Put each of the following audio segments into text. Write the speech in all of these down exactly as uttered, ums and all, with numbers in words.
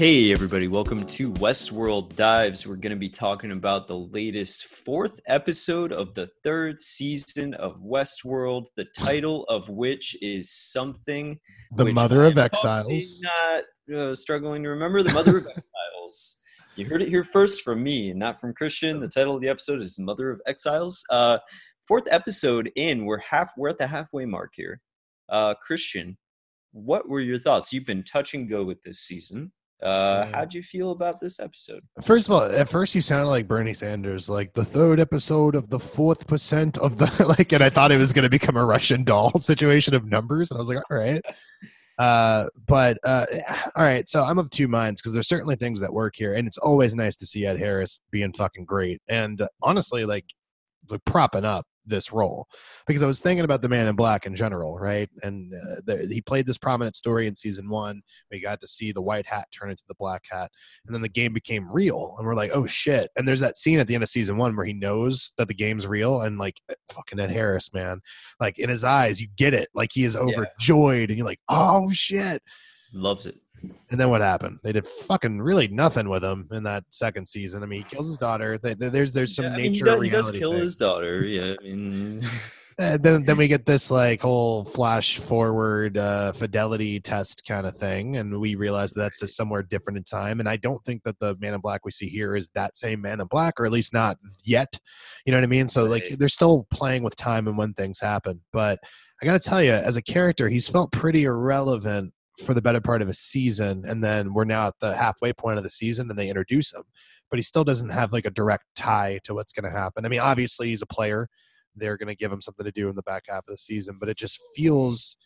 Hey everybody, welcome to Westworld Dives. We're going to be talking about the latest fourth episode of the third season of Westworld, the title of which is something... The Mother of Exiles. not uh, struggling to remember. The Mother of Exiles. You heard it here first from me and not from Christian. The title of the episode is The Mother of Exiles. Uh, fourth episode in. We're half. We're at the halfway mark here. Uh, Christian, what were your thoughts? You've been touch and go with this season. Uh, how'd you feel about this episode? First of all, at first you sounded like Bernie Sanders, like the third episode of the fourth percent of the like, and I thought it was going to become a Russian doll situation of numbers, and I was like, all right. Uh, but uh, all right, so I'm of two minds because there's certainly things that work here, and it's always nice to see Ed Harris being fucking great, and uh, honestly, like, like propping up this role, because I was thinking about the Man in Black in general, right? And uh, the, he played this prominent story in season one. We got to see the white hat turn into the black hat, and then the game became real, and we're like, oh shit. And there's that scene at the end of season one where he knows that the game's real, and like fucking Ed Harris, man, like in his eyes you get it, like he is overjoyed. Yeah. And you're like, oh shit, loves it. And then what happened? They did fucking really nothing with him in that second season. I mean, he kills his daughter. They, they, there's there's some yeah, I mean, nature reality. He does kill thing. his daughter. Yeah. I mean. And then then we get this like whole flash forward uh, fidelity test kind of thing, and we realize that that's just somewhere different in time. And I don't think that the Man in Black we see here is that same Man in Black, or at least not yet. You know what I mean? So like they're still playing with time and when things happen. But I gotta tell you, as a character, he's felt pretty irrelevant for the better part of a season, and then we're now at the halfway point of the season and they introduce him, but he still doesn't have like a direct tie to what's going to happen. I mean, obviously he's a player, they're going to give him something to do in the back half of the season, but it just feels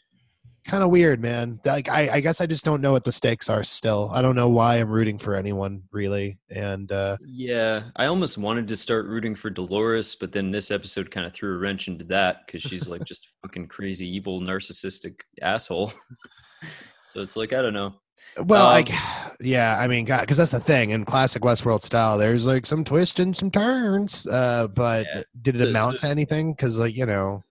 kind of weird, man. Like I, I guess I just don't know what the stakes are still. I don't know why I'm rooting for anyone really. And uh yeah, I almost wanted to start rooting for Dolores, but then this episode kind of threw a wrench into that because she's like just a fucking crazy, evil, narcissistic asshole. So it's like, I don't know. Well, um, like, yeah, I mean, God, because that's the thing. In classic Westworld style, there's like some twists and some turns. Uh, but yeah. Did it amount so, to anything? Because, like, you know.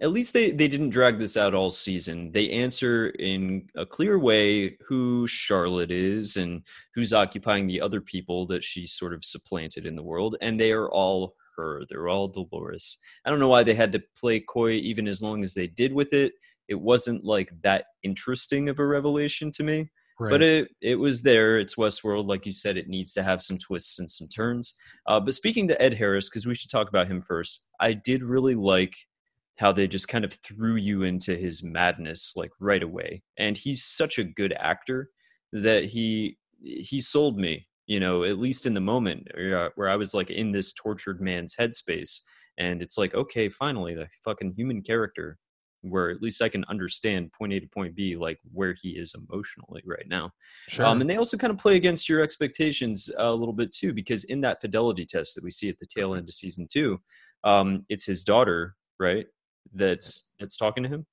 At least they, they didn't drag this out all season. They answer in a clear way who Charlotte is and who's occupying the other people that she sort of supplanted in the world. And they are all her. They're all Dolores. I don't know why they had to play coy even as long as they did with it. It wasn't like that interesting of a revelation to me, right. But it, it was there. It's Westworld. Like you said, it needs to have some twists and some turns. Uh, but speaking to Ed Harris, because we should talk about him first, I did really like how they just kind of threw you into his madness like right away. And he's such a good actor that he, he sold me, you know, at least in the moment where I was like in this tortured man's headspace. And it's like, okay, finally, the fucking human character, where at least I can understand point A to point B, like where he is emotionally right now. Sure. Um, and they also kind of play against your expectations a little bit too, because in that fidelity test that we see at the tail end of season two, um, it's his daughter, right, that's that's talking to him,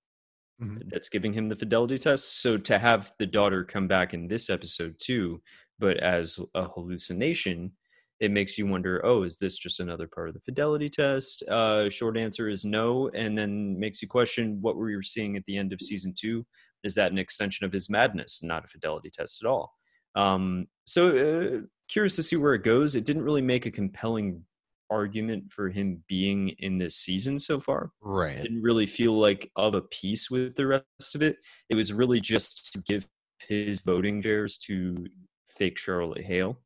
mm-hmm. that's giving him the fidelity test. So to have the daughter come back in this episode too, but as a hallucination, it makes you wonder, oh, is this just another part of the fidelity test? Uh, short answer is no. And then makes you question what we were seeing at the end of season two. Is that an extension of his madness, not a fidelity test at all? Um, so uh, curious to see where it goes. It didn't really make a compelling argument for him being in this season so far. Right. It didn't really feel like of a piece with the rest of it. It was really just to give his voting shares to fake Charlotte Hale.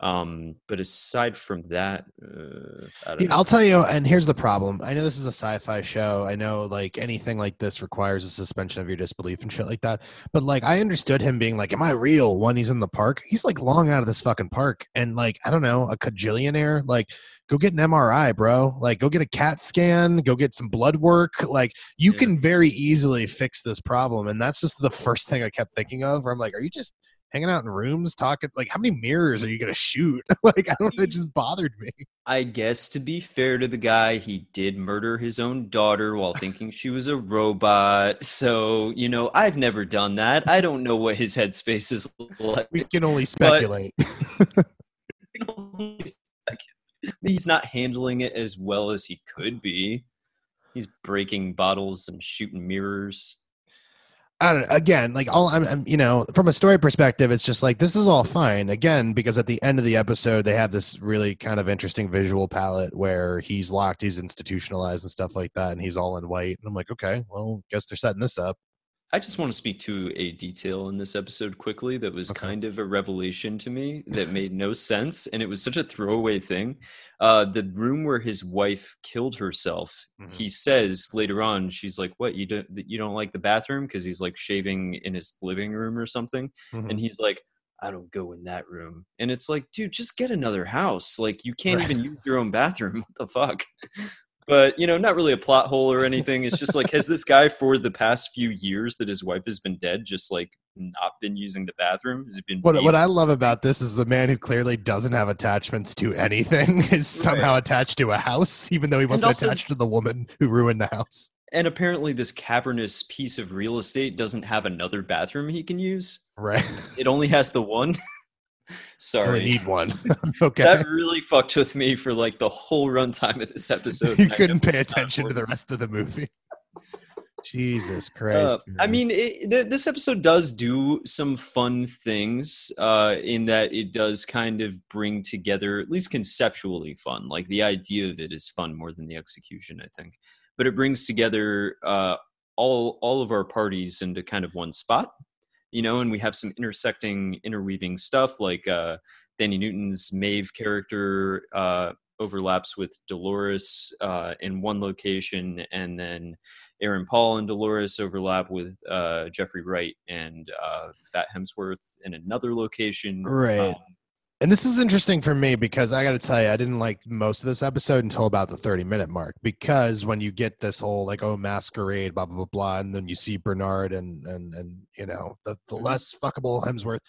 Um, but aside from that, uh, I don't know. I'll tell you, and here's the problem. I know this is a sci-fi show. I know like anything like this requires a suspension of your disbelief and shit like that. But like, I understood him being like, am I real when he's in the park? He's like long out of this fucking park. And like, I don't know, a cajillionaire, like go get an M R I, bro. Like go get a CAT scan, go get some blood work. Like you yeah. can very easily fix this problem. And that's just the first thing I kept thinking of where I'm like, are you just hanging out in rooms, talking, like, how many mirrors are you going to shoot? Like, I don't know, it just bothered me. I guess to be fair to the guy, he did murder his own daughter while thinking she was a robot. So, you know, I've never done that. I don't know what his headspace is like. We can only speculate. But we can only speculate. He's not handling it as well as he could be. He's breaking bottles and shooting mirrors. I don't know, again, like all I'm, I'm, you know, from a story perspective, it's just like, this is all fine again, because at the end of the episode, they have this really kind of interesting visual palette where he's locked, he's institutionalized and stuff like that. And he's all in white. And I'm like, okay, well, guess they're setting this up. I just want to speak to a detail in this episode quickly that was okay. kind of a revelation to me that made no sense. And it was such a throwaway thing. Uh, the room where his wife killed herself, mm-hmm. he says later on, she's like, what, you don't, you don't like the bathroom? Because he's like shaving in his living room or something. Mm-hmm. And he's like, I don't go in that room. And it's like, dude, just get another house. Like, you can't right. even use your own bathroom. What the fuck? But, you know, not really a plot hole or anything. It's just like, has this guy for the past few years that his wife has been dead just like not been using the bathroom? Has it been what, what I love about this is the man who clearly doesn't have attachments to anything is somehow right. attached to a house, even though he wasn't also, attached to the woman who ruined the house. And apparently this cavernous piece of real estate doesn't have another bathroom he can use. Right. It only has the one. Sorry, I need one. Okay, that really fucked with me for like the whole runtime of this episode. You couldn't pay attention to the rest of the movie. Jesus Christ! Uh, I mean, it, th- this episode does do some fun things uh, in that it does kind of bring together, at least conceptually, fun. Like the idea of it is fun more than the execution, I think. But it brings together uh, all all of our parties into kind of one spot. You know, and we have some intersecting, interweaving stuff like uh, Thandie Newton's Maeve character uh, overlaps with Dolores uh, in one location, and then Aaron Paul and Dolores overlap with uh, Jeffrey Wright and uh, Fat Hemsworth in another location. Right. Um, and this is interesting for me because I got to tell you, I didn't like most of this episode until about the thirty minute mark, because when you get this whole like, oh, masquerade, blah, blah, blah, blah. And then you see Bernard and, and, and, you know, the, the less fuckable Hemsworth,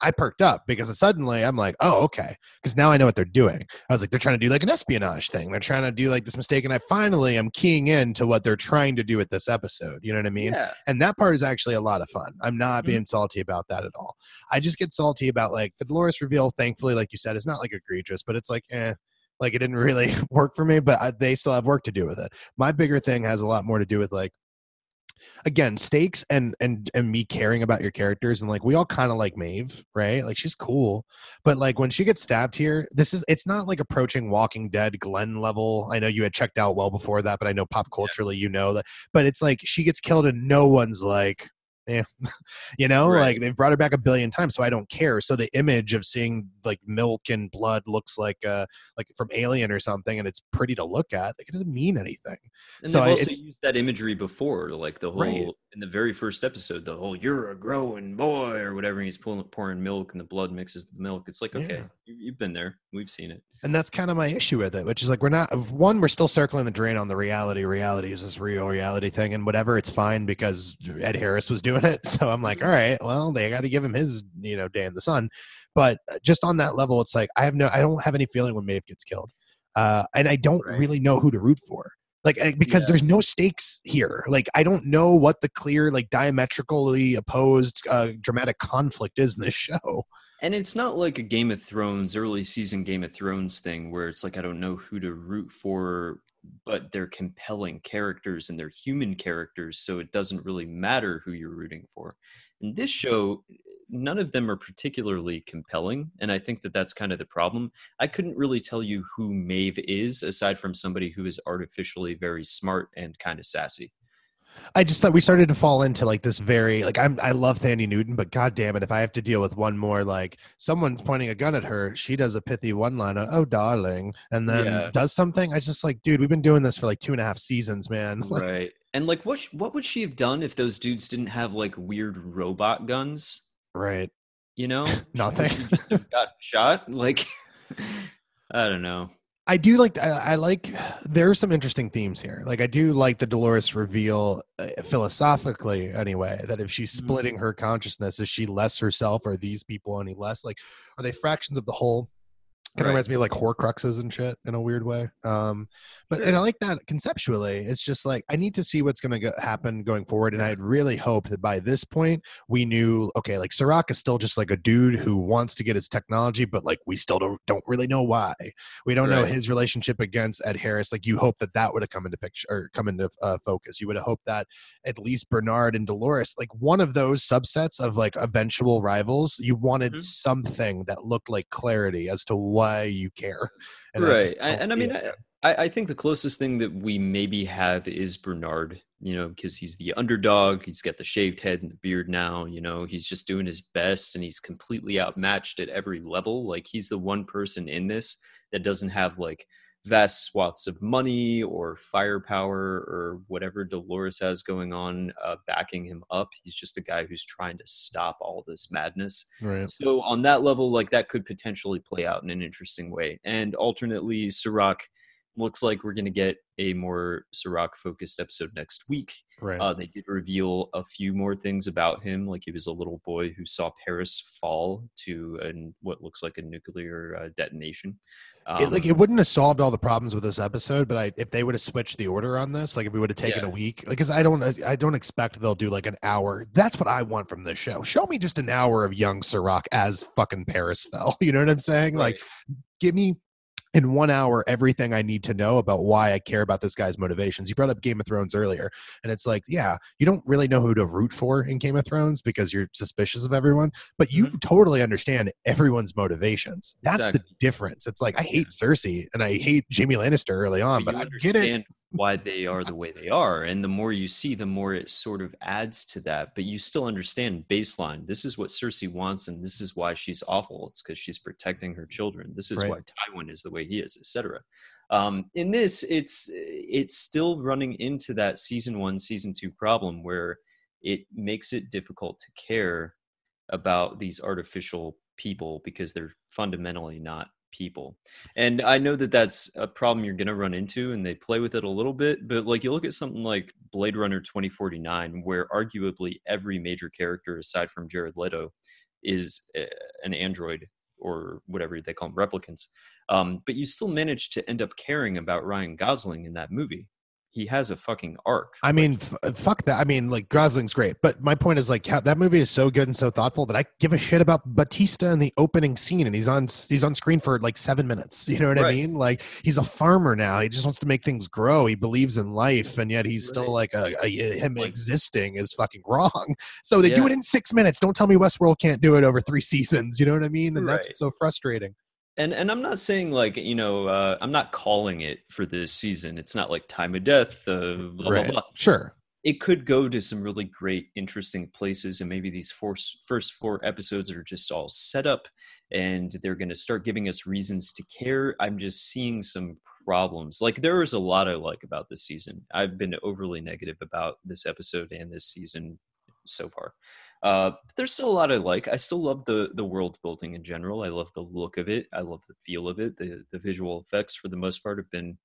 I perked up because suddenly I'm like, oh, okay. Cause now I know what they're doing. I was like, they're trying to do like an espionage thing. They're trying to do like this mistake. And I finally am keying in to what they're trying to do with this episode. You know what I mean? Yeah. And that part is actually a lot of fun. I'm not being mm-hmm. salty about that at all. I just get salty about like the Dolores reveal thing. Thankfully, like you said, it's not like egregious, but it's like, eh, like it didn't really work for me, but I, they still have work to do with it. My bigger thing has a lot more to do with like, again, stakes and, and, and me caring about your characters. And like, we all kind of like Maeve, right? Like she's cool, but like when she gets stabbed here, this is, it's not like approaching Walking Dead Glenn level. I know you had checked out well before that, but I know pop culturally, you know that, but it's like, she gets killed and no one's like, yeah, you know, right. like they've brought her back a billion times, so I don't care. So the image of seeing like milk and blood looks like uh like from Alien or something, and it's pretty to look at. Like it doesn't mean anything. And so they've also it's, used that imagery before, like the whole right. in the very first episode, the whole "you're a growing boy" or whatever. And he's pulling pouring milk, and the blood mixes with milk. It's like okay, yeah. you, you've been there, we've seen it. And that's kind of my issue with it, which is like we're not one. We're still circling the drain on the reality. Reality is this real reality thing, and whatever, it's fine because Ed Harris was doing. it so I'm like, all right, well, they got to give him his, you know, day in the sun. But just on that level, it's like I have no, I don't have any feeling when Maeve gets killed, uh, and I don't right. really know who to root for, like because yeah. there's no stakes here. Like I don't know what the clear, like diametrically opposed, uh, dramatic conflict is in this show. And it's not like a Game of Thrones early season Game of Thrones thing where it's like I don't know who to root for. But they're compelling characters and they're human characters, so it doesn't really matter who you're rooting for. In this show, none of them are particularly compelling, and I think that that's kind of the problem. I couldn't really tell you who Maeve is, aside from somebody who is artificially very smart and kind of sassy. I just thought we started to fall into like this very like I'm I love Thandie Newton, but god damn it, if I have to deal with one more like someone's pointing a gun at her, she does a pithy one liner, oh darling, and then yeah. does something. I was just like, dude, we've been doing this for like two and a half seasons, man. Right. And like what what would she have done if those dudes didn't have like weird robot guns? Right. You know? Nothing. She just got shot. Like I don't know. I do like, I, I like, there are some interesting themes here. Like, I do like the Dolores reveal uh, philosophically anyway, that if she's splitting her consciousness, is she less herself? Are these people any less? Like, are they fractions of the whole? Kind of reminds me of like Horcruxes and shit in a weird way. Um, but sure. And I like that conceptually. It's just like, I need to see what's going to go- happen going forward. And I'd really hope that by this point we knew, okay, like Serac is still just like a dude who wants to get his technology, but like we still don't, don't really know why. We don't right. know his relationship against Ed Harris. Like you hope that that would have come into picture or come into uh, focus. You would have hoped that at least Bernard and Dolores, like one of those subsets of like eventual rivals, you wanted mm-hmm. something that looked like clarity as to what why you care. And right. I and I mean, I, I think the closest thing that we maybe have is Bernard, you know, because he's the underdog. He's got the shaved head and the beard now, you know, he's just doing his best and he's completely outmatched at every level. Like he's the one person in this that doesn't have like vast swaths of money or firepower or whatever Dolores has going on uh, backing him up. He's just a guy who's trying to stop all this madness. Right. So on that level, like that could potentially play out in an interesting way. And alternately, Serac looks like we're going to get a more Serac focused episode next week. Right. Uh, they did reveal a few more things about him. Like he was a little boy who saw Paris fall to an, what looks like a nuclear uh, detonation. Um, it, like it wouldn't have solved all the problems with this episode, but I, if they would have switched the order on this, like if we would have taken yeah. a week, like, cause I don't, I don't expect they'll do like an hour. That's what I want from this show. Show me just an hour of young Serac as fucking Paris fell. You know what I'm saying? Right. Like give me, in one hour, everything I need to know about why I care about this guy's motivations. You brought up Game of Thrones earlier, and it's like, yeah, you don't really know who to root for in Game of Thrones because you're suspicious of everyone, but you mm-hmm. totally understand everyone's motivations. That's exactly. the difference. It's like, I hate yeah. Cersei, and I hate Jaime Lannister early on, but, but I get it. Why they are the way they are. And the more you see, the more it sort of adds to that, but you still understand baseline. This is what Cersei wants. And this is why she's awful. It's because she's protecting her children. This is right. why Tywin is the way he is, et cetera. Um, in this, it's, it's still running into that season one, season two problem where it makes it difficult to care about these artificial people because they're fundamentally not people. And I know that that's a problem you're going to run into, and they play with it a little bit, but like you look at something like Blade Runner twenty forty-nine, where arguably every major character aside from Jared Leto is a, an android or whatever they call them, replicants. Um, but you still manage to end up caring about Ryan Gosling in that movie. He has a fucking arc. I mean, f- fuck that. I mean, like Gosling's great, but my point is like how that movie is so good and so thoughtful that I give a shit about Batista in the opening scene, and he's on he's on screen for like seven minutes. You know what right. I mean? Like he's a farmer now. He just wants to make things grow. He believes in life, and yet he's right. still like a, a, him existing is fucking wrong. So they yeah. do it in six minutes. Don't tell me Westworld can't do it over three seasons. You know what I mean? And right. that's what's so frustrating. And and I'm not saying like, you know, uh, I'm not calling it for this season. It's not like Time of Death, uh, blah, right. blah, blah. Sure. It could go to some really great, interesting places. And maybe these four, first four episodes are just all set up and they're going to start giving us reasons to care. I'm just seeing some problems. Like there is a lot I like about this season. I've been overly negative about this episode and this season so far. Uh, but there's still a lot I like. I still love the the world building in general. I love the look of it. I love the feel of it. The the visual effects, for the most part, have been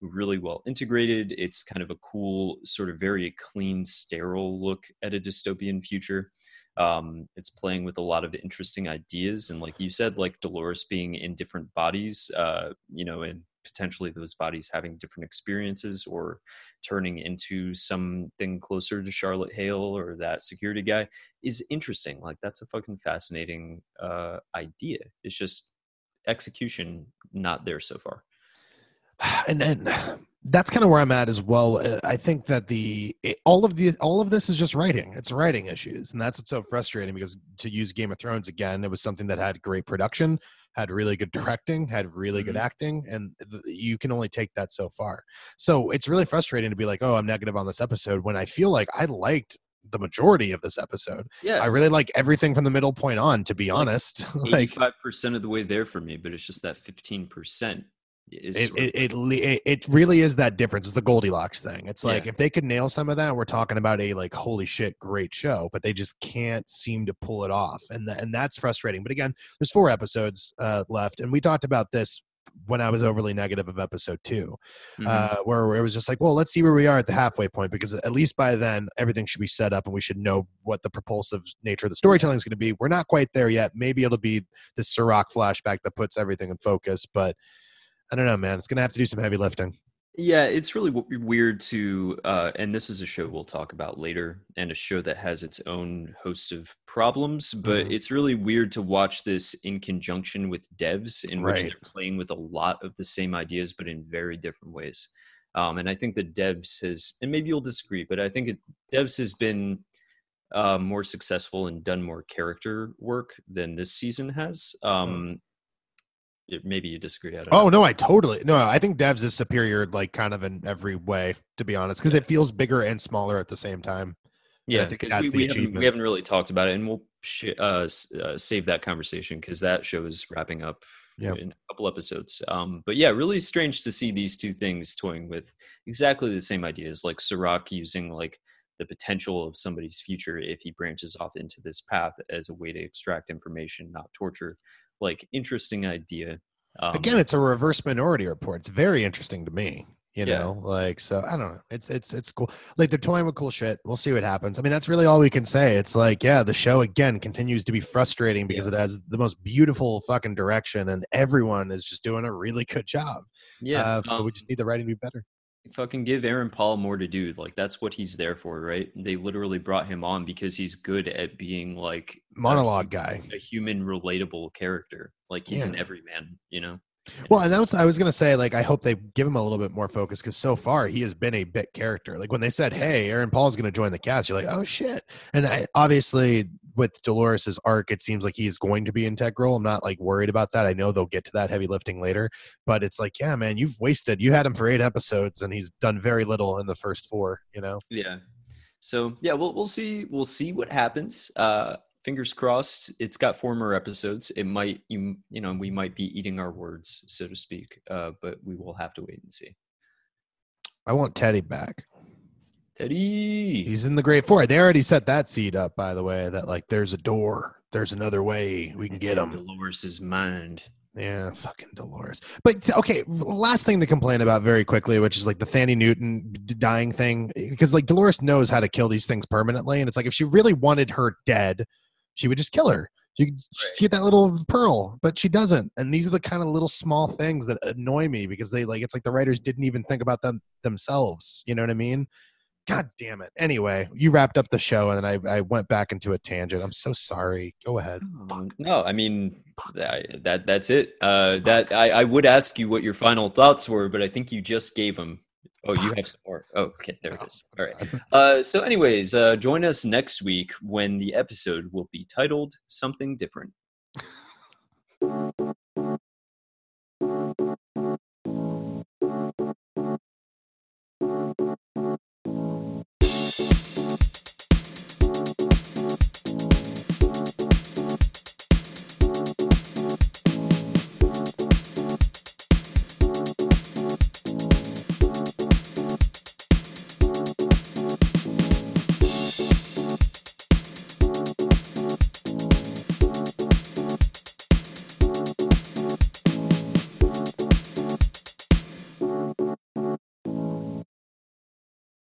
really well integrated. It's kind of a cool, sort of very clean, sterile look at a dystopian future. Um, it's playing with a lot of interesting ideas. And like you said, like Dolores being in different bodies, uh, you know, and potentially those bodies having different experiences or turning into something closer to Charlotte Hale or that security guy is interesting. Like that's a fucking fascinating uh, idea. It's just execution not there so far. And then that's kind of where I'm at as well. I think that the it, all of the all of this is just writing. It's writing issues, and that's what's so frustrating. Because to use Game of Thrones again, it was something that had great production, had really good directing, had really mm-hmm. good acting, and th- you can only take that so far. So it's really frustrating to be like, oh, I'm negative on this episode when I feel like I liked the majority of this episode. Yeah, I really like everything from the middle point on. To be like, honest, like eighty-five percent of the way there for me, but it's just that fifteen percent. It it, of- it it really is that difference. It's the Goldilocks thing. It's like yeah. if they could nail some of that, we're talking about a like holy shit great show, but they just can't seem to pull it off, and th- and that's frustrating. But again, there's four episodes uh, left, and we talked about this when I was overly negative of episode two, mm-hmm. uh, where, where it was just like, well, let's see where we are at the halfway point, because at least by then everything should be set up and we should know what the propulsive nature of the storytelling is going to be. We're not quite there yet. Maybe it'll be this Serac flashback that puts everything in focus, but I don't know, man, it's going to have to do some heavy lifting. Yeah, it's really weird to, uh, and this is a show we'll talk about later, and a show that has its own host of problems, but mm. it's really weird to watch this in conjunction with Devs, in right. which they're playing with a lot of the same ideas, but in very different ways. Um, and I think that Devs has, and maybe you'll disagree, but I think it, Devs has been uh, more successful and done more character work than this season has. Um, mm. Maybe you disagree. I don't oh, know. no, I totally. No, I think Devs is superior, like, kind of in every way, to be honest, because yeah. it feels bigger and smaller at the same time. Yeah, because we, we, haven't, we haven't really talked about it, and we'll sh- uh, uh, save that conversation because that show is wrapping up yep. in a couple episodes. Um, but yeah, really strange to see these two things toying with exactly the same ideas, like Serac using like the potential of somebody's future if he branches off into this path as a way to extract information, not torture. Like, interesting idea. Um, Again, it's a reverse Minority Report. It's very interesting to me, you yeah. know, like, so I don't know. It's, it's, it's cool. Like, they're toying with cool shit. We'll see what happens. I mean, that's really all we can say. It's like, yeah, the show again continues to be frustrating because yeah. it has the most beautiful fucking direction and everyone is just doing a really good job. Yeah. Uh, but um, we just need the writing to be better. Fucking give Aaron Paul more to do. Like, that's what he's there for, right? They literally brought him on because he's good at being like monologue a, guy, a human relatable character. Like, he's yeah. an everyman, you know? Well, and that was, I was going to say, like, I hope they give him a little bit more focus because so far he has been a bit character. Like, when they said, hey, Aaron Paul's going to join the cast, you're like, oh shit. And I, obviously with Dolores' arc, it seems like he's going to be integral. I'm not like worried about that. I know they'll get to that heavy lifting later, but it's like, yeah, man, you've wasted, you had him for eight episodes and he's done very little in the first four, you know? Yeah. So yeah, we'll, we'll see. We'll see what happens. Uh, Fingers crossed. It's got four more episodes. It might, you, you know, we might be eating our words, so to speak. Uh, but we will have to wait and see. I want Teddy back. Teddy. He's in the Great Four. They already set that seed up, by the way. That like, there's a door. There's another way we can it's get him. Dolores' mind. Yeah, fucking Dolores. But okay, last thing to complain about very quickly, which is like the Thandie Newton dying thing, because like Dolores knows how to kill these things permanently, and it's like if she really wanted her dead, she would just kill her. She could get that little pearl, but she doesn't. And these are the kind of little small things that annoy me because they like, it's like the writers didn't even think about them themselves. You know what I mean? God damn it. Anyway, you wrapped up the show and then I, I went back into a tangent. I'm so sorry. Go ahead. Fuck. No, I mean, that, that that's it. Uh, that I, I would ask you what your final thoughts were, but I think you just gave them. Oh, you have some more. Oh, okay. There it is. All right. Uh, so anyways, uh, join us next week when the episode will be titled Something Different.